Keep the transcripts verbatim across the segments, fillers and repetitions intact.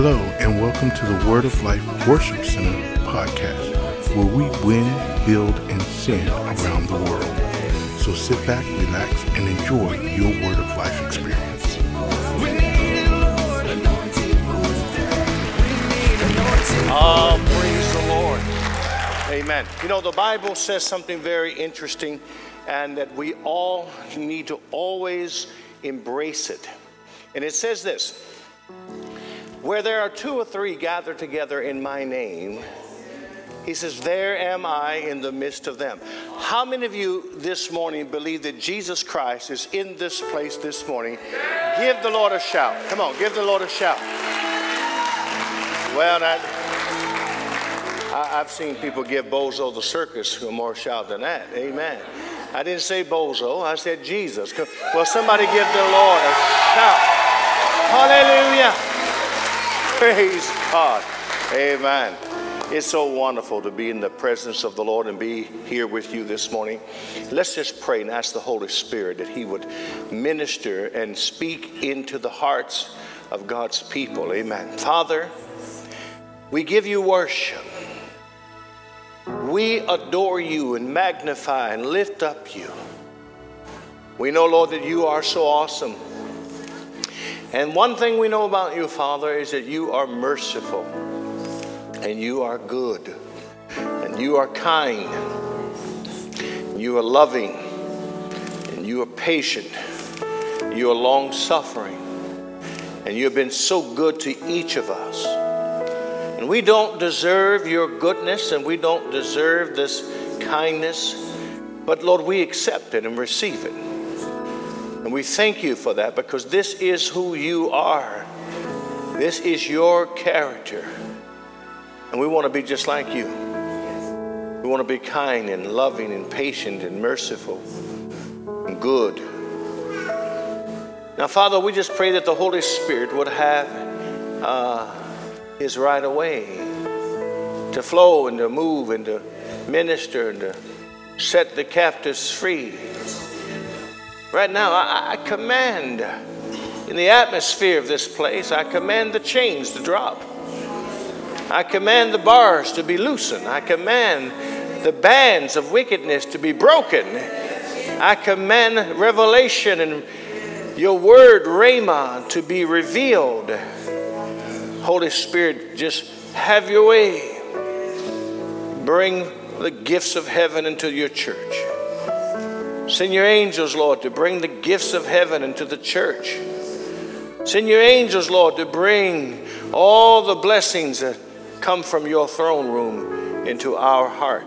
Hello, and welcome to the Word of Life Worship Center podcast, where we win, build, and send around the world. So sit back, relax, and enjoy your Word of Life experience. Oh, praise the Lord. Amen. You know, the Bible says something very interesting, and that we all need to always embrace it. And it says this: where there are two or three gathered together in my name, he says, there am I in the midst of them. How many of you this morning believe that Jesus Christ is in this place this morning? Give the Lord a shout. Come on, give the Lord a shout. Well, that, I, I've seen people give Bozo the Circus more shout than that. Amen. I didn't say Bozo. I said Jesus. Well, somebody give the Lord a shout. Hallelujah. Praise God. Amen. It's so wonderful to be in the presence of the Lord and be here with you this morning. Let's just pray and ask the Holy Spirit that he would minister and speak into the hearts of God's people. Amen. Father, we give you worship. We adore you and magnify and lift up you. We know, Lord, that you are so awesome. And one thing we know about you, Father, is that you are merciful, and you are good, and you are kind, and you are loving, and you are patient, you are long-suffering, and you have been so good to each of us. And we don't deserve your goodness, and we don't deserve this kindness, but Lord, we accept it and receive it. And we thank you for that, because this is who you are. This is your character. And we want to be just like you. We want to be kind and loving and patient and merciful and good. Now, Father, we just pray that the Holy Spirit would have uh, his right of way to flow and to move and to minister and to set the captives free. Right now, I, I command in the atmosphere of this place, I command the chains to drop. I command the bars to be loosened. I command the bands of wickedness to be broken. I command revelation and your word, Rhema, to be revealed. Holy Spirit, just have your way. Bring the gifts of heaven into your church. Send your angels, Lord, to bring the gifts of heaven into the church. Send your angels, Lord, to bring all the blessings that come from your throne room into our heart.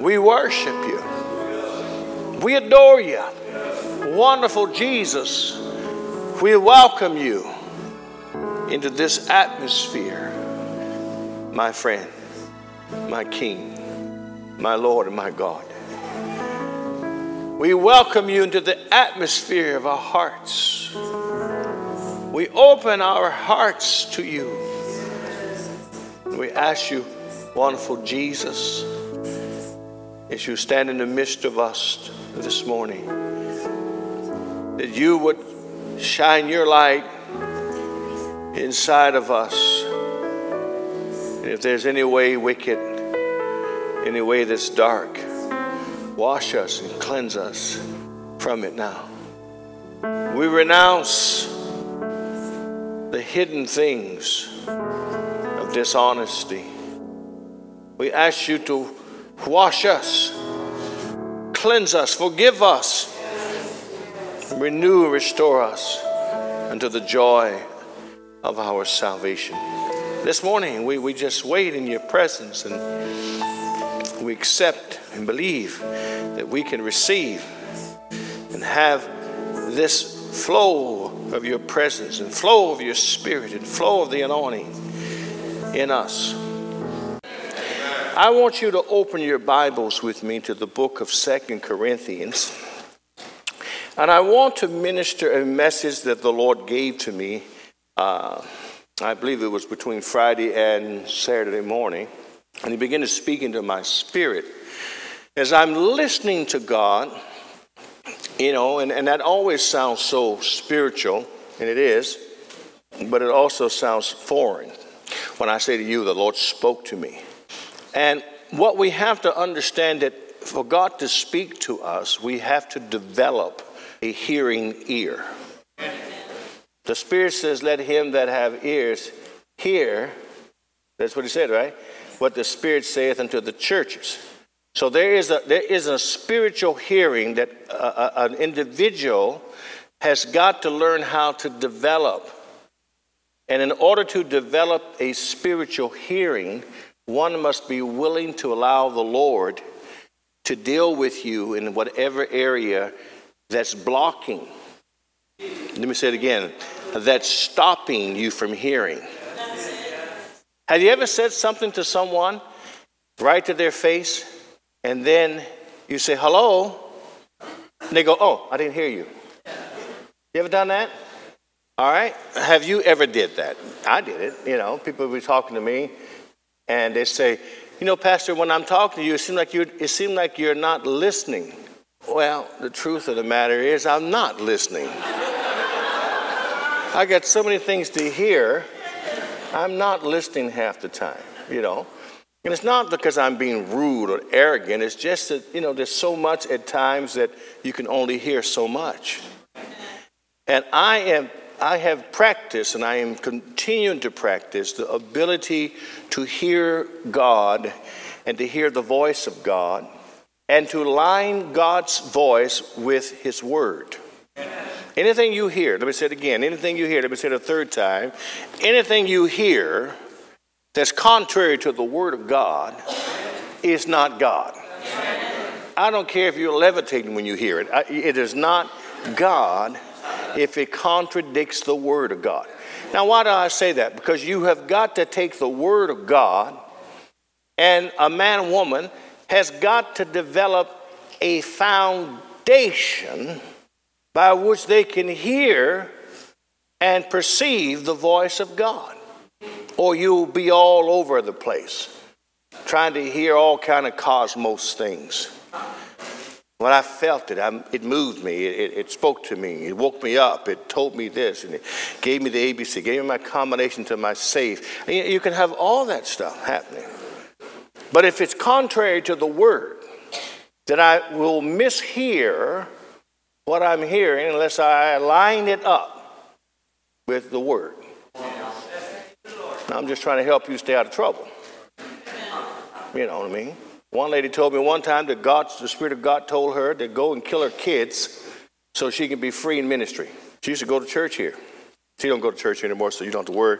We worship you. We adore you. Wonderful Jesus, we welcome you into this atmosphere, my friend, my King, my Lord, and my God. We welcome you into the atmosphere of our hearts. We open our hearts to you. We ask you, wonderful Jesus, as you stand in the midst of us this morning, that you would shine your light inside of us. And if there's any way wicked, any way that's dark, wash us and cleanse us from it now. We renounce the hidden things of dishonesty. We ask you to wash us, cleanse us, forgive us, renew and restore us unto the joy of our salvation. This morning, we, we just wait in your presence, and we accept and believe that we can receive and have this flow of your presence and flow of your spirit and flow of the anointing in us. I want you to open your Bibles with me to the book of Second Corinthians. And I want to minister a message that the Lord gave to me. Uh, I believe it was between Friday and Saturday morning. And he began to speak into my spirit. As I'm listening to God, you know, and, and that always sounds so spiritual, and it is, but it also sounds foreign when I say to you, the Lord spoke to me. And what we have to understand that for God to speak to us, we have to develop a hearing ear. Amen. The Spirit says, let him that have ears hear. That's what he said, right? What the Spirit saith unto the churches. So there is a there is a spiritual hearing that uh, an individual has got to learn how to develop. And in order to develop a spiritual hearing, one must be willing to allow the Lord to deal with you in whatever area that's blocking. Let me say it again. That's stopping you from hearing. Have you ever said something to someone right to their face, and then you say, hello? And they go, oh, I didn't hear you. You ever done that? All right. Have you ever did that? I did it. You know, people would be talking to me, and they say, you know, Pastor, when I'm talking to you, it seemed like you're, it seemed like you're not listening. Well, the truth of the matter is I'm not listening. I got so many things to hear. I'm not listening half the time, you know. And it's not because I'm being rude or arrogant. It's just that, you know, there's so much at times that you can only hear so much. And I am, I have practiced, and I am continuing to practice, the ability to hear God and to hear the voice of God and to align God's voice with his word. Anything you hear, let me say it again, anything you hear, let me say it a third time, anything you hear that's contrary to the word of God is not God. I don't care if you're levitating when you hear it. It is not God if it contradicts the word of God. Now, why do I say that? Because you have got to take the word of God, and a man or woman has got to develop a foundation by which they can hear and perceive the voice of God. Or you'll be all over the place, trying to hear all kind of cosmos things. When I felt it, I, it moved me, it, it spoke to me, it woke me up, it told me this, and it gave me the A B C, gave me my combination to my safe. You, you can have all that stuff happening. But if it's contrary to the word, then I will mishear what I'm hearing unless I line it up with the word. Now, I'm just trying to help you stay out of trouble. You know what I mean? One lady told me one time that God, the Spirit of God told her to go and kill her kids so she can be free in ministry. She used to go to church here. She don't go to church anymore, so you don't have to worry.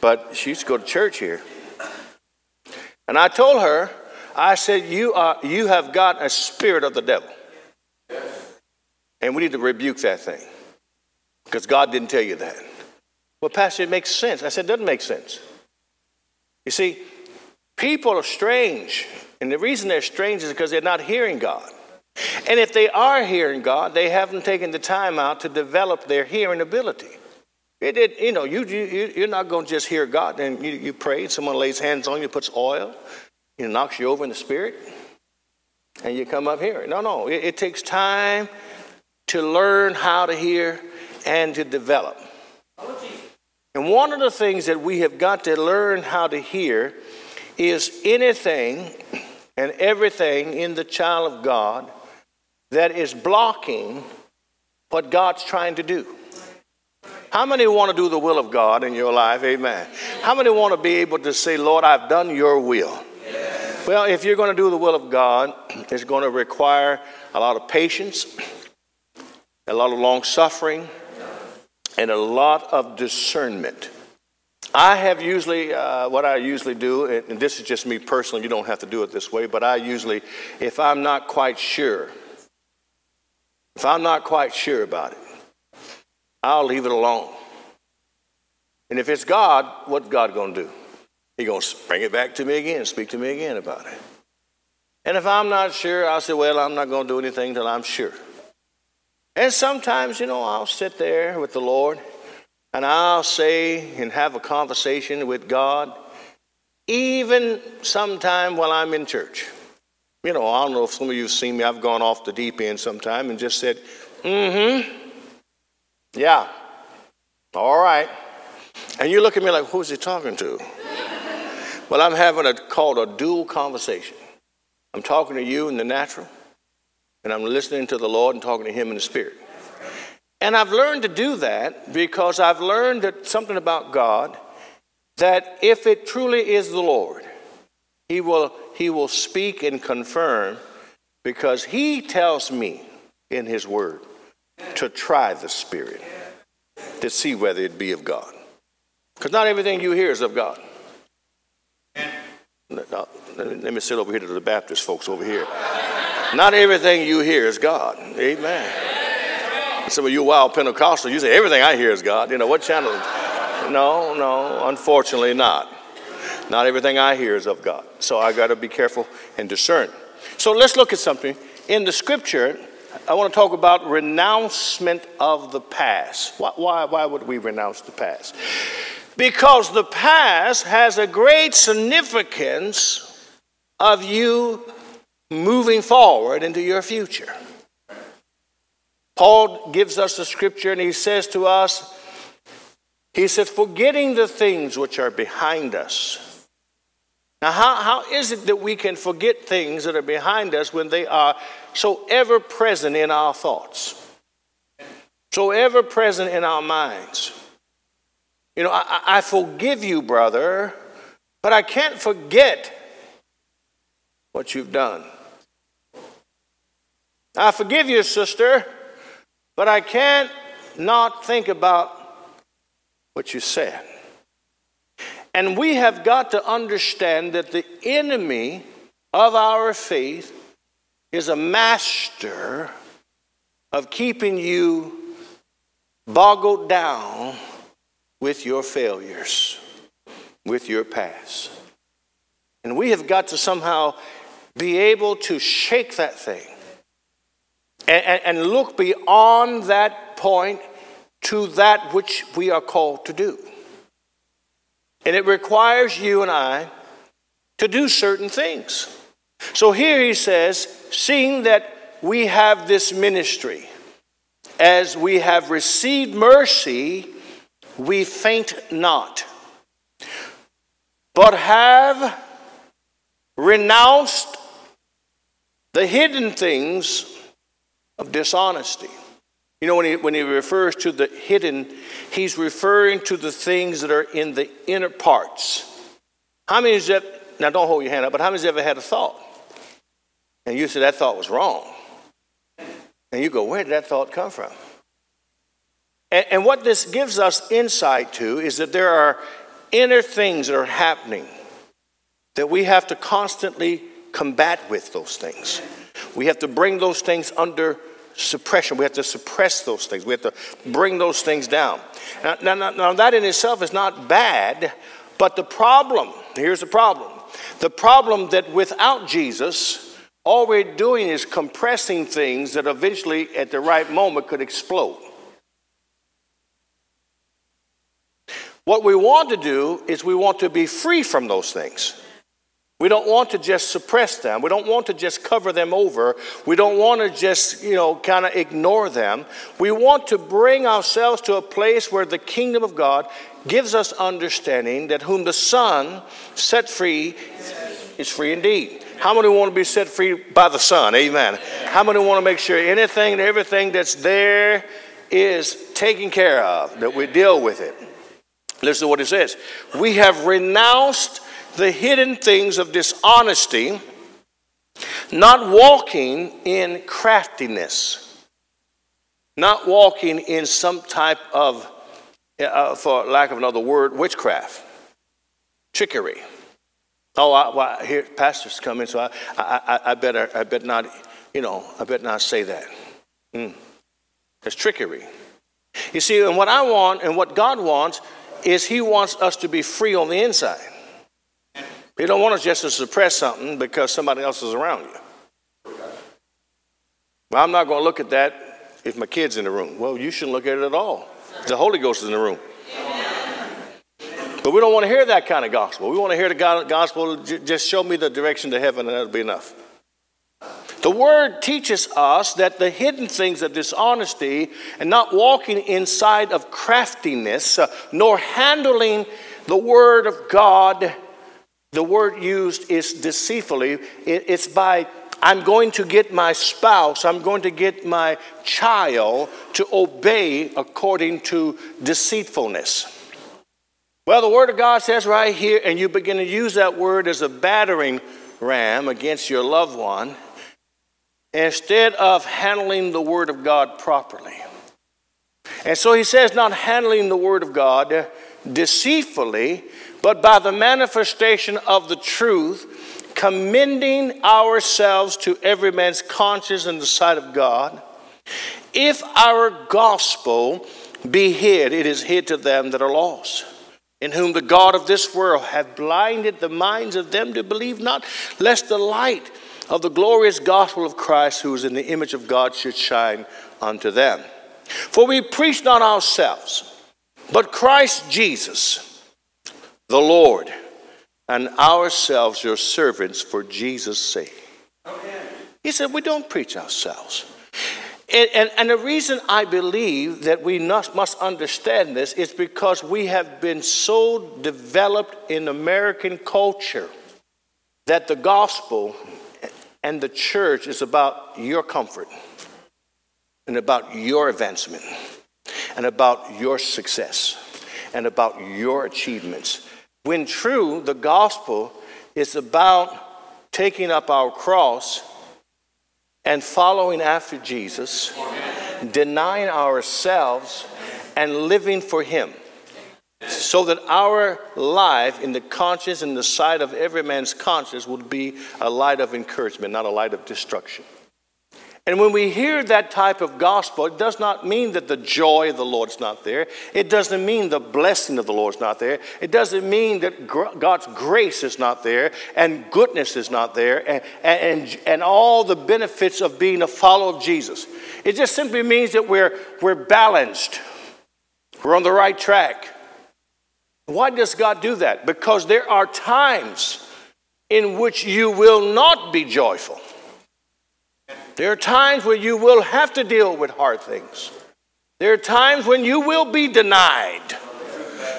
But she used to go to church here. And I told her, I said, you are, you have got a spirit of the devil. And we need to rebuke that thing, because God didn't tell you that. Well, Pastor, it makes sense. I said, it doesn't make sense. You see, people are strange. And the reason they're strange is because they're not hearing God. And if they are hearing God, they haven't taken the time out to develop their hearing ability. It, it, you know, you, you, you're not going to just hear God. And you, you pray, someone lays hands on you, puts oil, you know, knocks you over in the spirit, and you come up here. No, no, it, it takes time to learn how to hear and to develop. And one of the things that we have got to learn how to hear is anything and everything in the child of God that is blocking what God's trying to do. How many want to do the will of God in your life? Amen. How many want to be able to say, Lord, I've done your will? Yes. Well, if you're going to do the will of God, it's going to require a lot of patience, a lot of long suffering, and a lot of discernment. I have usually, uh, what I usually do, and this is just me personally, you don't have to do it this way, but I usually, if I'm not quite sure, if I'm not quite sure about it, I'll leave it alone. And if it's God, what's God going to do? He's going to bring it back to me again, speak to me again about it. And if I'm not sure, I'll say, well, I'm not going to do anything until I'm sure. And sometimes, you know, I'll sit there with the Lord and I'll say and have a conversation with God, even sometime while I'm in church. You know, I don't know if some of you have seen me. I've gone off the deep end sometime and just said, mm-hmm, yeah, all right. And you look at me like, who's he talking to? Well, I'm having a called a dual conversation. I'm talking to you in the natural, and I'm listening to the Lord and talking to him in the spirit. And I've learned to do that because I've learned that something about God, that if it truly is the Lord, he will he will speak and confirm, because he tells me in his word to try the spirit to see whether it be of God. Because not everything you hear is of God. Let me sit over here to the Baptist folks over here. Not everything you hear is God. Amen. Some of you wild Pentecostal, you say, everything I hear is God. You know, what channel? No, no, unfortunately not. Not everything I hear is of God. So I got to be careful and discern. So let's look at something. In the scripture, I want to talk about renouncement of the past. Why, why, why would we renounce the past? Because the past has a great significance of you moving forward into your future. Paul gives us the scripture, and he says to us, he says, forgetting the things which are behind us. Now, how, how is it that we can forget things that are behind us when they are so ever present in our thoughts, so ever present in our minds? You know, I, I forgive you, brother, but I can't forget what you've done. I forgive you, sister, but I can't not think about what you said. And we have got to understand that the enemy of our faith is a master of keeping you boggled down with your failures, with your past. And we have got to somehow be able to shake that thing and, and, and look beyond that point to that which we are called to do. And it requires you and I to do certain things. So here he says, seeing that we have this ministry, as we have received mercy, we faint not, but have renounced the hidden things of dishonesty. You know, when he, when he refers to the hidden, he's referring to the things that are in the inner parts. How many of you, now don't hold your hand up, but how many of you ever had a thought? And you said that thought was wrong. And you go, where did that thought come from? And what this gives us insight to is that there are inner things that are happening that we have to constantly combat with those things. We have to bring those things under suppression. We have to suppress those things. We have to bring those things down. Now, now, now, now that in itself is not bad, but the problem, here's the problem. The problem that without Jesus, all we're doing is compressing things that eventually at the right moment could explode. What we want to do is we want to be free from those things. We don't want to just suppress them. We don't want to just cover them over. We don't want to just, you know, kind of ignore them. We want to bring ourselves to a place where the kingdom of God gives us understanding that whom the Son set free is free indeed. How many want to be set free by the Son? Amen. How many want to make sure anything and everything that's there is taken care of, that we deal with it? Listen to what it says. We have renounced the hidden things of dishonesty, not walking in craftiness, not walking in some type of, uh, for lack of another word, witchcraft, trickery. Oh, I, well, here pastors come in, so I, I, I better, I bet not, you know, I bet not say that. Mm. That's trickery. You see, and what I want, and what God wants, is he wants us to be free on the inside. He don't want us just to suppress something because somebody else is around you. Well, I'm not going to look at that if my kid's in the room. Well, you shouldn't look at it at all. The Holy Ghost is in the room. But we don't want to hear that kind of gospel. We want to hear the gospel, just show me the direction to heaven and that'll be enough. The word teaches us that the hidden things of dishonesty and not walking inside of craftiness, uh, nor handling the word of God, the word used is deceitfully. It, it's by, I'm going to get my spouse, I'm going to get my child to obey according to deceitfulness. Well, the word of God says right here, and you begin to use that word as a battering ram against your loved one, instead of handling the word of God properly. And so he says, not handling the word of God deceitfully, but by the manifestation of the truth, commending ourselves to every man's conscience in the sight of God. If our gospel be hid, it is hid to them that are lost, in whom the God of this world hath blinded the minds of them to believe not, lest the light of the glorious gospel of Christ, who is in the image of God, should shine unto them. For we preach not ourselves, but Christ Jesus, the Lord, and ourselves your servants for Jesus' sake. Amen. He said, we don't preach ourselves. And, and, and the reason I believe that we not, must understand this is because we have been so developed in American culture that the gospel and the church is about your comfort and about your advancement and about your success and about your achievements. When true, the gospel is about taking up our cross and following after Jesus, Amen. Denying ourselves, and living for him. So that our life in the conscience, in the sight of every man's conscience, would be a light of encouragement, not a light of destruction. And when we hear that type of gospel, it does not mean that the joy of the Lord is not there. It doesn't mean the blessing of the Lord is not there. It doesn't mean that gr- God's grace is not there and goodness is not there and, and, and all the benefits of being a follower of Jesus. It just simply means that we're, we're balanced. We're on the right track. Why does God do that? Because there are times in which you will not be joyful. There are times where you will have to deal with hard things. There are times when you will be denied.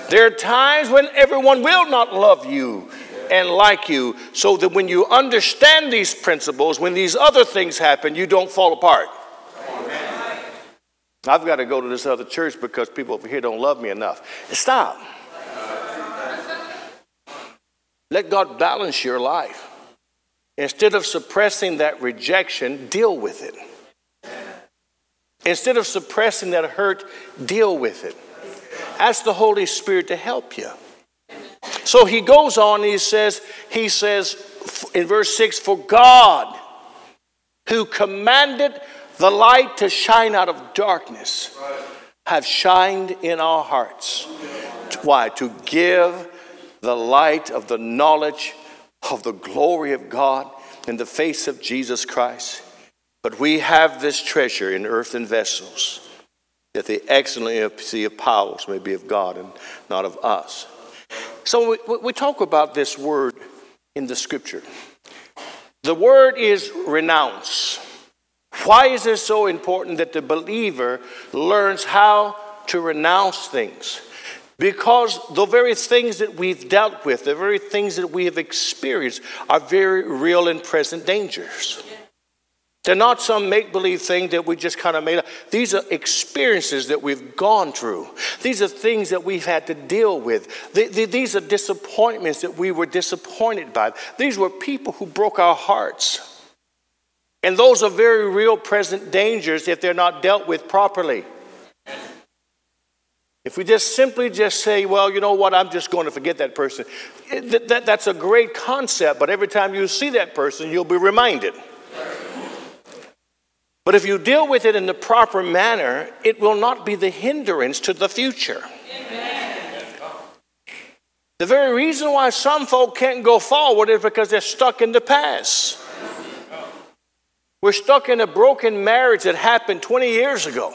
There are times when everyone will not love you and like you, so that when you understand these principles, when these other things happen, you don't fall apart. Amen. I've got to go to this other church because people over here don't love me enough. Stop. Let God balance your life. Instead of suppressing that rejection, deal with it. Instead of suppressing that hurt, deal with it. Ask the Holy Spirit to help you. So he goes on, he says, he says in verse six, for God, who commanded the light to shine out of darkness, have shined in our hearts. Why? To give the light of the knowledge of the glory of God in the face of Jesus Christ. But we have this treasure in earthen vessels, that the excellency of powers may be of God and not of us. So we, we talk about this word in the scripture. The word is renounce. Why is it so important that the believer learns how to renounce things? Because the very things that we've dealt with, the very things that we have experienced, are very real and present dangers. They're not some make-believe thing that we just kind of made up. These are experiences that we've gone through. These are things that we've had to deal with. These are disappointments that we were disappointed by. These were people who broke our hearts. And those are very real present dangers if they're not dealt with properly. If we just simply just say, well, you know what, I'm just going to forget that person. That, that, that's a great concept, but every time you see that person, you'll be reminded. But if you deal with it in the proper manner, it will not be the hindrance to the future. Amen. The very reason why some folk can't go forward is because they're stuck in the past. We're stuck in a broken marriage that happened twenty years ago.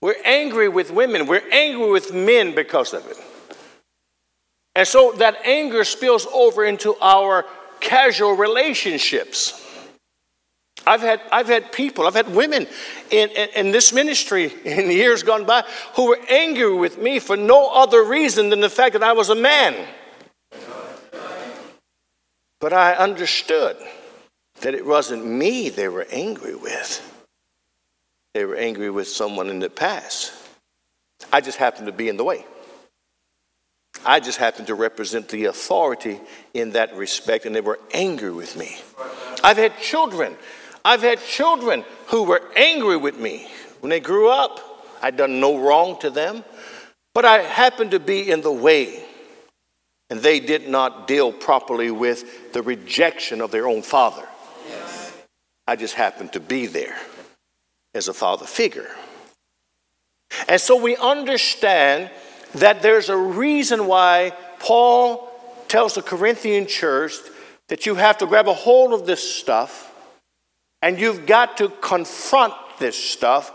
We're angry with women. We're angry with men because of it. And so that anger spills over into our casual relationships. I've had I've had people, I've had women in, in, in this ministry in years gone by who were angry with me for no other reason than the fact that I was a man. But I understood that it wasn't me they were angry with. They were angry with someone in the past. I just happened to be in the way. I just happened to represent the authority in that respect, and they were angry with me. I've had children. I've had children who were angry with me when they grew up. I'd done no wrong to them, but I happened to be in the way. And they did not deal properly with the rejection of their own father. Yes. I just happened to be there as a father figure. And so we understand that there's a reason why Paul tells the Corinthian church that you have to grab a hold of this stuff and you've got to confront this stuff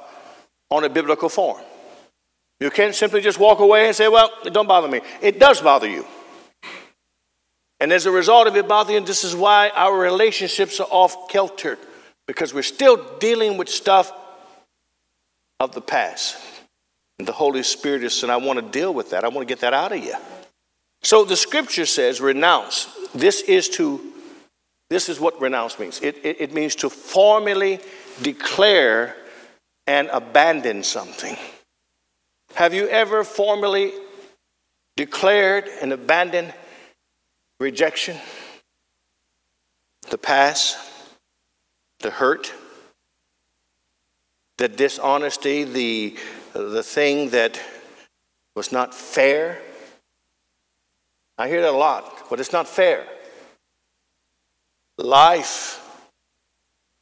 on a biblical form. You can't simply just walk away and say, well, it don't bother me. It does bother you. And as a result of it bothering, this is why our relationships are off kilter, because we're still dealing with stuff of the past. And the Holy Spirit is saying, I want to deal with that. I want to get that out of you. So the scripture says renounce. This is to, this is what renounce means. It, it, it means to formally declare and abandon something. Have you ever formally declared and abandoned rejection, the past, the hurt, the dishonesty, the, the thing that was not fair? I hear that a lot, but it's not fair. Life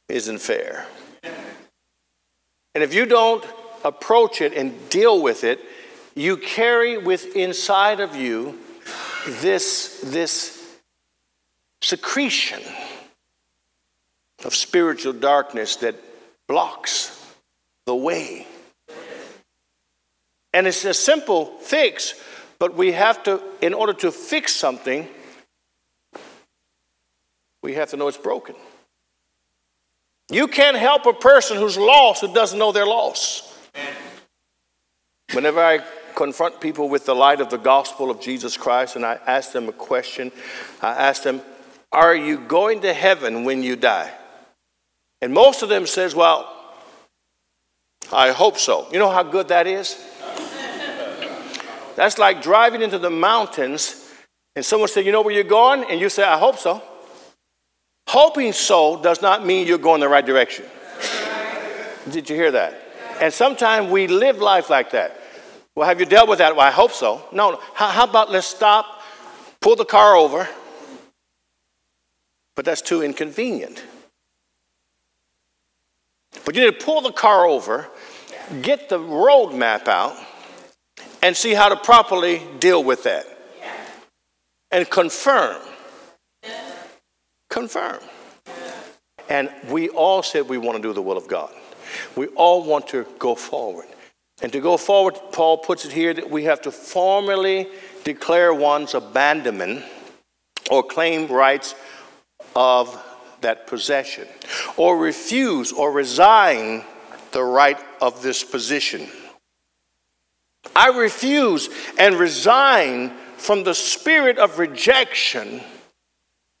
isn't fair. And if you don't approach it and deal with it, you carry with inside of you This, this secretion of spiritual darkness that blocks the way. And it's a simple fix, but we have to, in order to fix something, we have to know it's broken. You can't help a person who's lost who doesn't know they're lost. Whenever I confront people with the light of the gospel of Jesus Christ, and I ask them a question. I ask them, are you going to heaven when you die? And most of them says, well, I hope so. You know how good that is? That's like driving into the mountains and someone said, you know where you're going? And you say, I hope so. Hoping so does not mean you're going the right direction. Did you hear that? And sometimes we live life like that. Well, have you dealt with that? Well, I hope so. No, no. How, how about let's stop, pull the car over? But that's too inconvenient. But you need to pull the car over, get the road map out, and see how to properly deal with that. And confirm. Confirm. And we all said we want to do the will of God. We all want to go forward. And to go forward, Paul puts it here that we have to formally declare one's abandonment or claim rights of that possession, or refuse or resign the right of this position. I refuse and resign from the spirit of rejection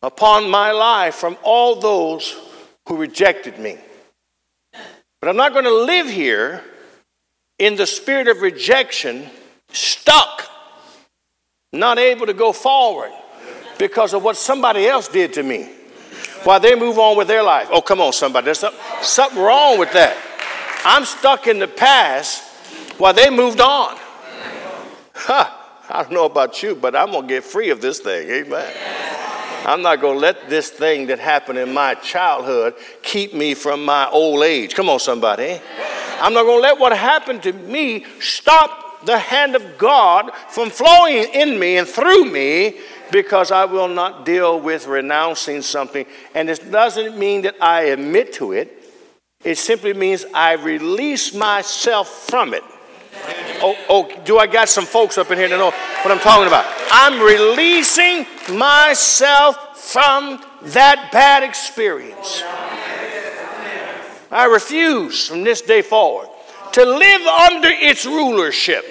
upon my life from all those who rejected me. But I'm not going to live here in the spirit of rejection, stuck, not able to go forward because of what somebody else did to me while they move on with their life. Oh, come on, somebody. There's something, something wrong with that. I'm stuck in the past while they moved on. Huh, I don't know about you, but I'm going to get free of this thing. Amen. I'm not going to let this thing that happened in my childhood keep me from my old age. Come on, somebody. I'm not going to let what happened to me stop the hand of God from flowing in me and through me, because I will not deal with renouncing something. And it doesn't mean that I admit to it. It simply means I release myself from it. Oh, oh, do I got some folks up in here that know what I'm talking about? I'm releasing myself from that bad experience. I refuse from this day forward to live under its rulership.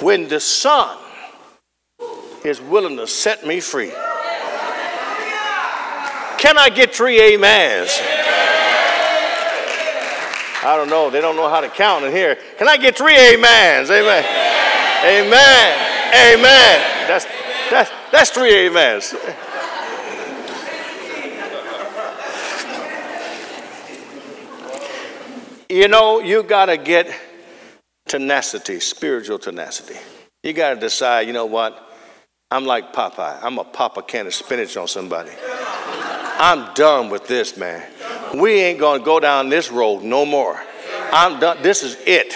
When the Son is willing to set me free. Can I get three amens? I don't know. They don't know how to count in here. Can I get three amens? Amen. Amen. Amen. That's that's that's three amens. You know, you gotta get tenacity, spiritual tenacity. You got to decide, you know what? I'm like Popeye. I'm a pop a can of spinach on somebody. I'm done with this, man. We ain't going to go down this road no more. I'm done. This is it.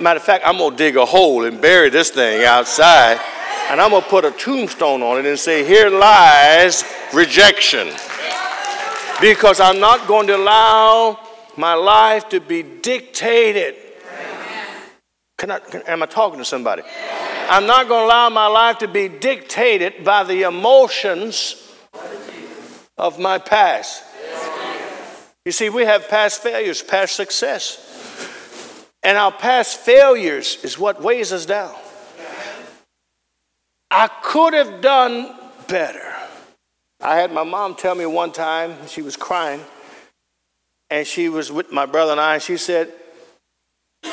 Matter of fact, I'm going to dig a hole and bury this thing outside. And I'm going to put a tombstone on it and say, here lies rejection. Because I'm not going to allow my life to be dictated. Can I, can, am I talking to somebody? Yeah. I'm not going to allow my life to be dictated by the emotions of my past. Yeah. You see, we have past failures, past success. And our past failures is what weighs us down. I could have done better. I had my mom tell me one time, she was crying, and she was with my brother and I, and she said,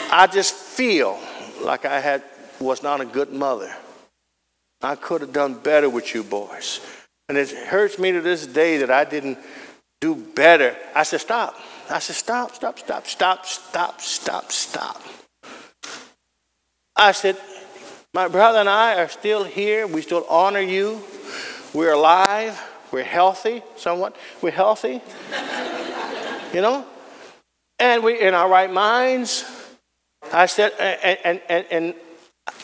I just feel like I had was not a good mother. I could have done better with you boys. And it hurts me to this day that I didn't do better. I said, stop. I said, stop, stop, stop, stop, stop, stop, stop. I said, my brother and I are still here. We still honor you. We're alive. We're healthy, somewhat. We're healthy, you know? And we're in our right minds. I said, and, and, and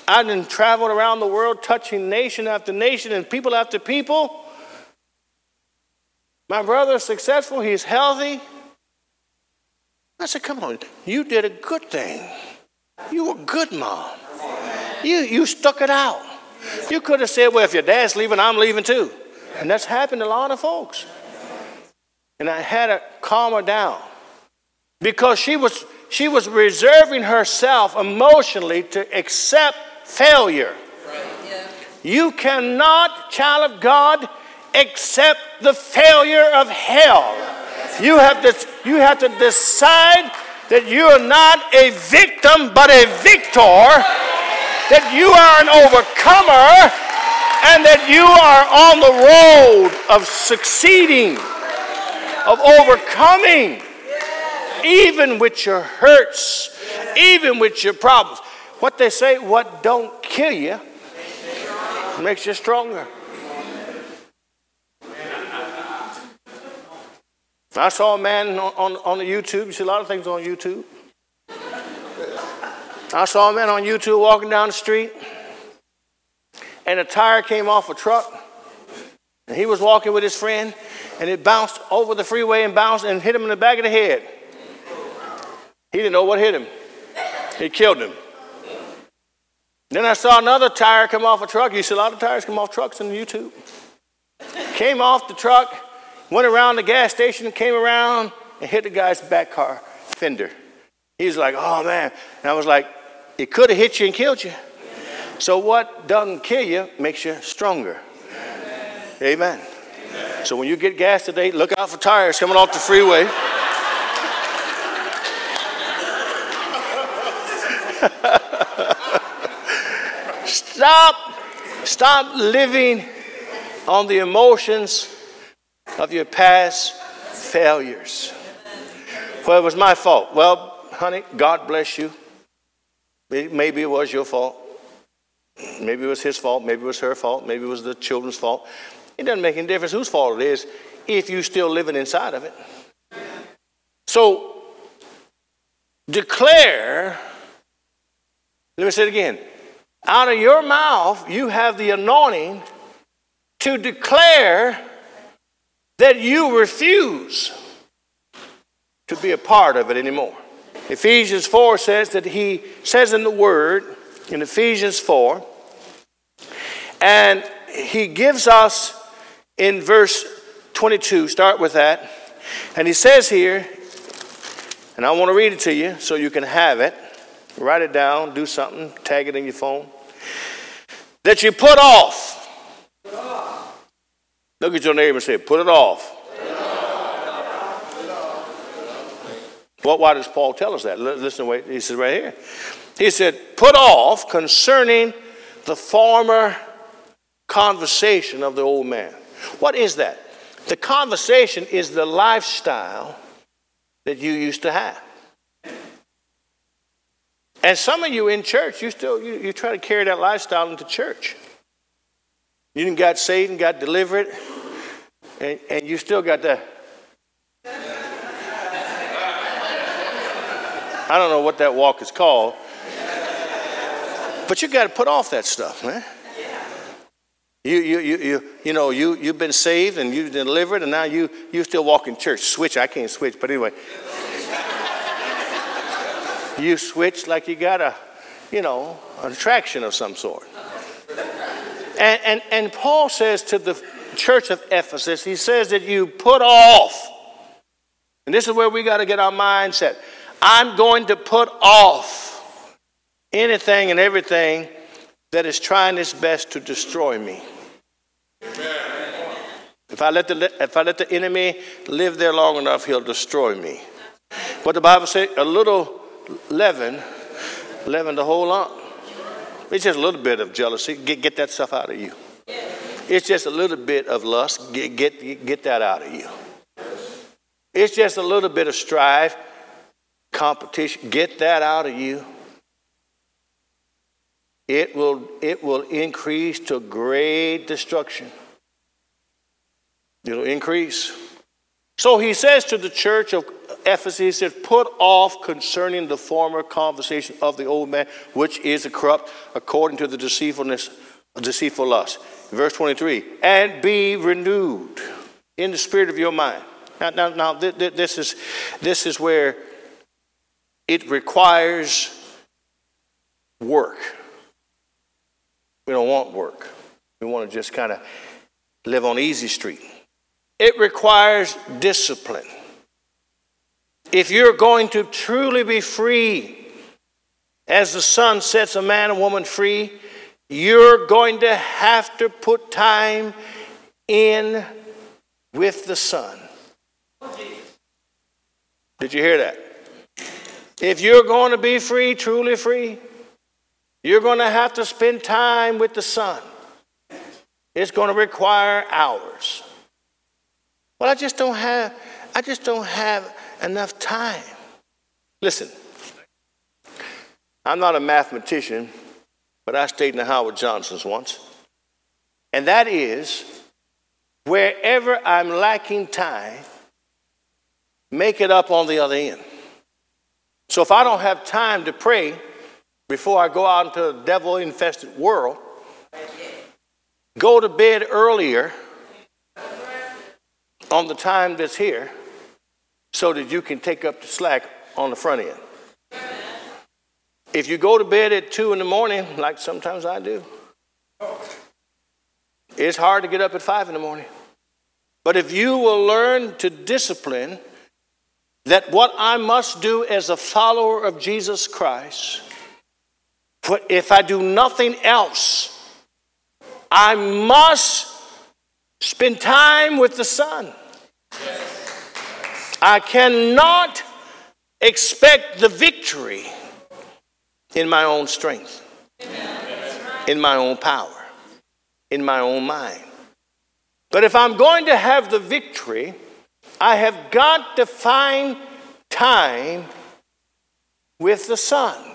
I done traveled around the world touching nation after nation and people after people. My brother is successful. He's healthy. I said, come on, you did a good thing. You were good, Mom. You, you stuck it out. You could have said, well, if your dad's leaving, I'm leaving too. And that's happened to a lot of folks. And I had to calm her down because she was... She was reserving herself emotionally to accept failure. Right. Yeah. You cannot, child of God, accept the failure of hell. You have to, you have to decide that you are not a victim, but a victor, that you are an overcomer, and that you are on the road of succeeding, of overcoming. Even with your hurts, even with your problems. What they say, what don't kill you makes you stronger. I saw a man on, on, on YouTube. You see a lot of things on YouTube. I saw a man on YouTube walking down the street, and a tire came off a truck. And he was walking with his friend, and it bounced over the freeway and bounced and hit him in the back of the head. He didn't know what hit him. It killed him. Then I saw another tire come off a truck. You see a lot of tires come off trucks on YouTube. Came off the truck, went around the gas station, came around, and hit the guy's back car fender. He's like, oh, man. And I was like, it could have hit you and killed you. So what doesn't kill you makes you stronger. Amen. Amen. So when you get gas today, look out for tires coming off the freeway. Stop, stop living on the emotions of your past failures. Well, it was my fault. Well, honey, God bless you. Maybe it was your fault. Maybe it was his fault. Maybe it was her fault. Maybe it was the children's fault. It doesn't make any difference whose fault it is if you're still living inside of it. So declare. Let me say it again. Out of your mouth, you have the anointing to declare that you refuse to be a part of it anymore. Ephesians four says that he says in the word, in Ephesians four, and he gives us in verse twenty-two, start with that, And he says here, and I want to read it to you so you can have it. Write it down, do something, tag it in your phone. That you put off. Put off. Look at your neighbor and say, put it off. Put it off. Put it off. Put it off. Well, why does Paul tell us that? Listen, wait, he says right here. He said, put off concerning the former conversation of the old man. What is that? The conversation is the lifestyle that you used to have. And some of you in church, you still, you, you try to carry that lifestyle into church. You didn't got saved and got delivered, and, and you still got that. I don't know what that walk is called. But you got to put off that stuff, man. You you you you you know you you've been saved and you've been delivered, and now you you still walk in church. Switch, I can't switch, but anyway, you switch like you got a, you know, an attraction of some sort. And and and Paul says to the church of Ephesus, he says that you put off, and this is where we got to get our mindset. I'm going to put off anything and everything that is trying its best to destroy me. Amen. If I let the if I let the enemy live there long enough, he'll destroy me. What the Bible says, a little leaven, leaven the whole lump. It's just a little bit of jealousy. Get get that stuff out of you. It's just a little bit of lust. Get get get that out of you. It's just a little bit of strife, competition. Get that out of you. It will it will increase to great destruction. It'll increase. So he says to the church of Ephesus, he says, put off concerning the former conversation of the old man, which is corrupt according to the deceitfulness, deceitful lust. Verse twenty-three, and be renewed in the spirit of your mind. Now, now, now th- th- this is this is where it requires work. We don't want work. We want to just kind of live on easy street. It requires discipline. If you're going to truly be free, as the sun sets a man and woman free, you're going to have to put time in with the sun. Did you hear that? If you're going to be free, truly free, you're going to have to spend time with the sun. It's going to require hours. Well, I just don't have, I just don't have enough time. Listen, I'm not a mathematician, but I stayed in the Howard Johnson's once. And that is, wherever I'm lacking time, make it up on the other end. So if I don't have time to pray before I go out into the devil-infested world, go to bed earlier on the time that's here so that you can take up the slack on the front end. If you go to bed at two in the morning, like sometimes I do, it's hard to get up at five in the morning. But if you will learn to discipline that what I must do as a follower of Jesus Christ, but if I do nothing else, I must spend time with the sun. Yes. I cannot expect the victory in my own strength, yes, in my own power, in my own mind. But if I'm going to have the victory, I have got to find time with the sun.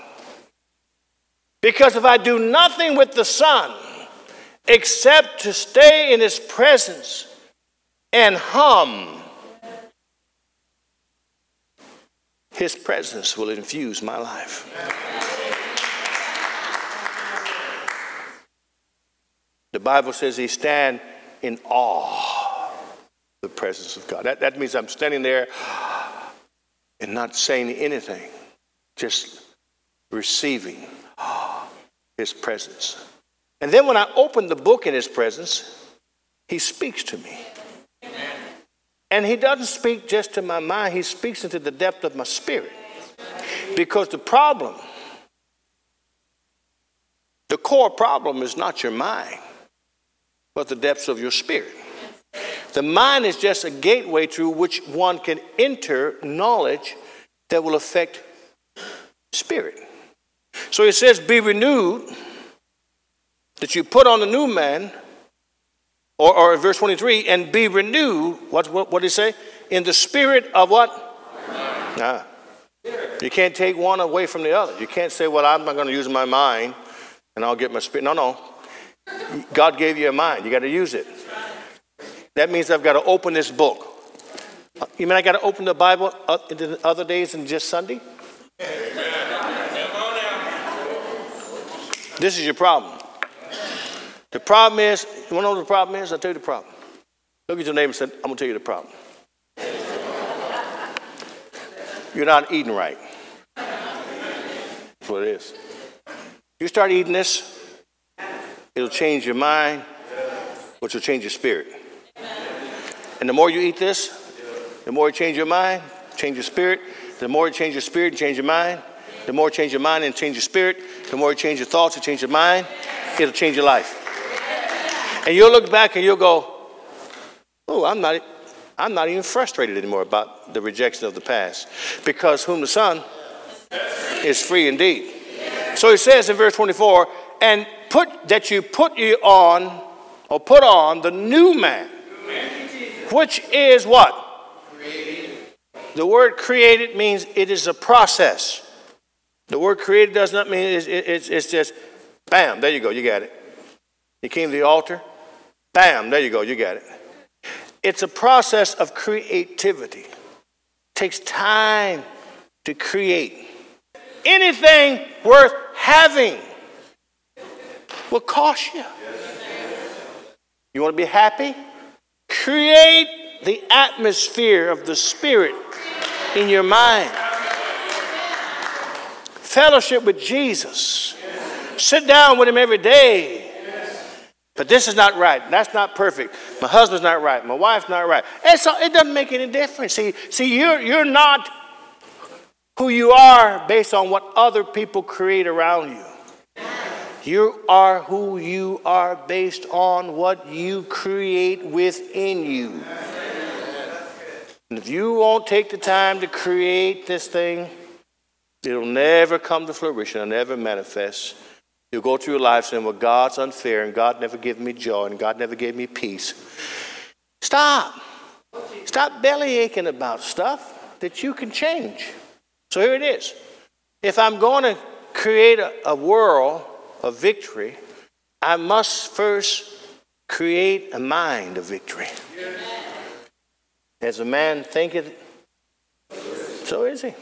Because if I do nothing with the sun except to stay in his presence and hum, his presence will infuse my life. The Bible says he stand in awe of the presence of God. That, that means I'm standing there and not saying anything, just receiving his presence. And then when I open the book in his presence, he speaks to me. Amen. And he doesn't speak just to my mind. He speaks into the depth of my spirit. Because the problem, the core problem is not your mind, but the depths of your spirit. The mind is just a gateway through which one can enter knowledge that will affect spirit. So it says, be renewed, that you put on the new man, or, or in verse twenty-three, and be renewed, what, what, what did he say? In the spirit of what? Nah. You can't take one away from the other. You can't say, well, I'm not going to use my mind and I'll get my spirit. No, no. God gave you a mind. You got to use it. That means I've got to open this book. You mean I got to open the Bible other days than just Sunday? This is your problem. The problem is, you want to know what the problem is? I'll tell you the problem. Look at your neighbor and say, I'm going to tell you the problem. You're not eating right. That's what it is. You start eating this, it'll change your mind, which will change your spirit. And the more you eat this, the more you change your mind, change your spirit. The more you change your spirit and change your mind, the more you change your mind and change your spirit, the more you change your thoughts and change your mind, it'll change your life. And you'll look back and you'll go, oh, I'm not I'm not even frustrated anymore about the rejection of the past, because whom the Son is free indeed. So he says in verse twenty-four, and put that you put you on or put on the new man, which is what? Created. The word created means it is a process. The word created does not mean it's, it's, it's just, bam, there you go, you got it. You came to the altar, bam, there you go, you got it. It's a process of creativity. It takes time to create. Anything worth having will cost you. You want to be happy? Create the atmosphere of the Spirit in your mind. Fellowship with Jesus. Sit down with him every day. But this is not right. That's not perfect. My husband's not right. My wife's not right. And so it doesn't make any difference. See, see, you're, you're not who you are based on what other people create around you. You are who you are based on what you create within you. And if you won't take the time to create this thing, it'll never come to fruition. It'll never manifest. You'll go through your life saying, well, God's unfair, and God never gave me joy, and God never gave me peace. Stop. Stop bellyaching about stuff that you can change. So here it is. If I'm going to create a, a world of victory, I must first create a mind of victory. As a man thinketh, so is he.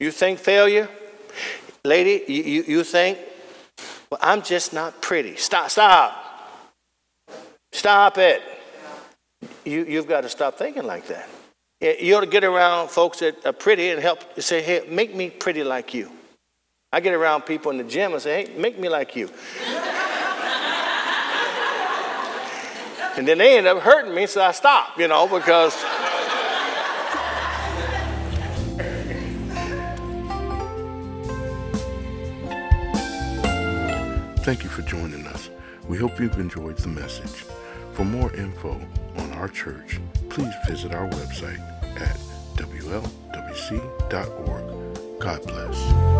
You think failure? Lady, you, you, you think, well, I'm just not pretty. Stop, stop. Stop it. You, you've got to stop thinking like that. You ought to get around folks that are pretty and help say, hey, make me pretty like you. I get around people in the gym and say, hey, make me like you. And then they end up hurting me, so I stop, you know, because... Thank you for joining us. We hope you've enjoyed the message. For more info on our church, please visit our website at w l w c dot org. God bless.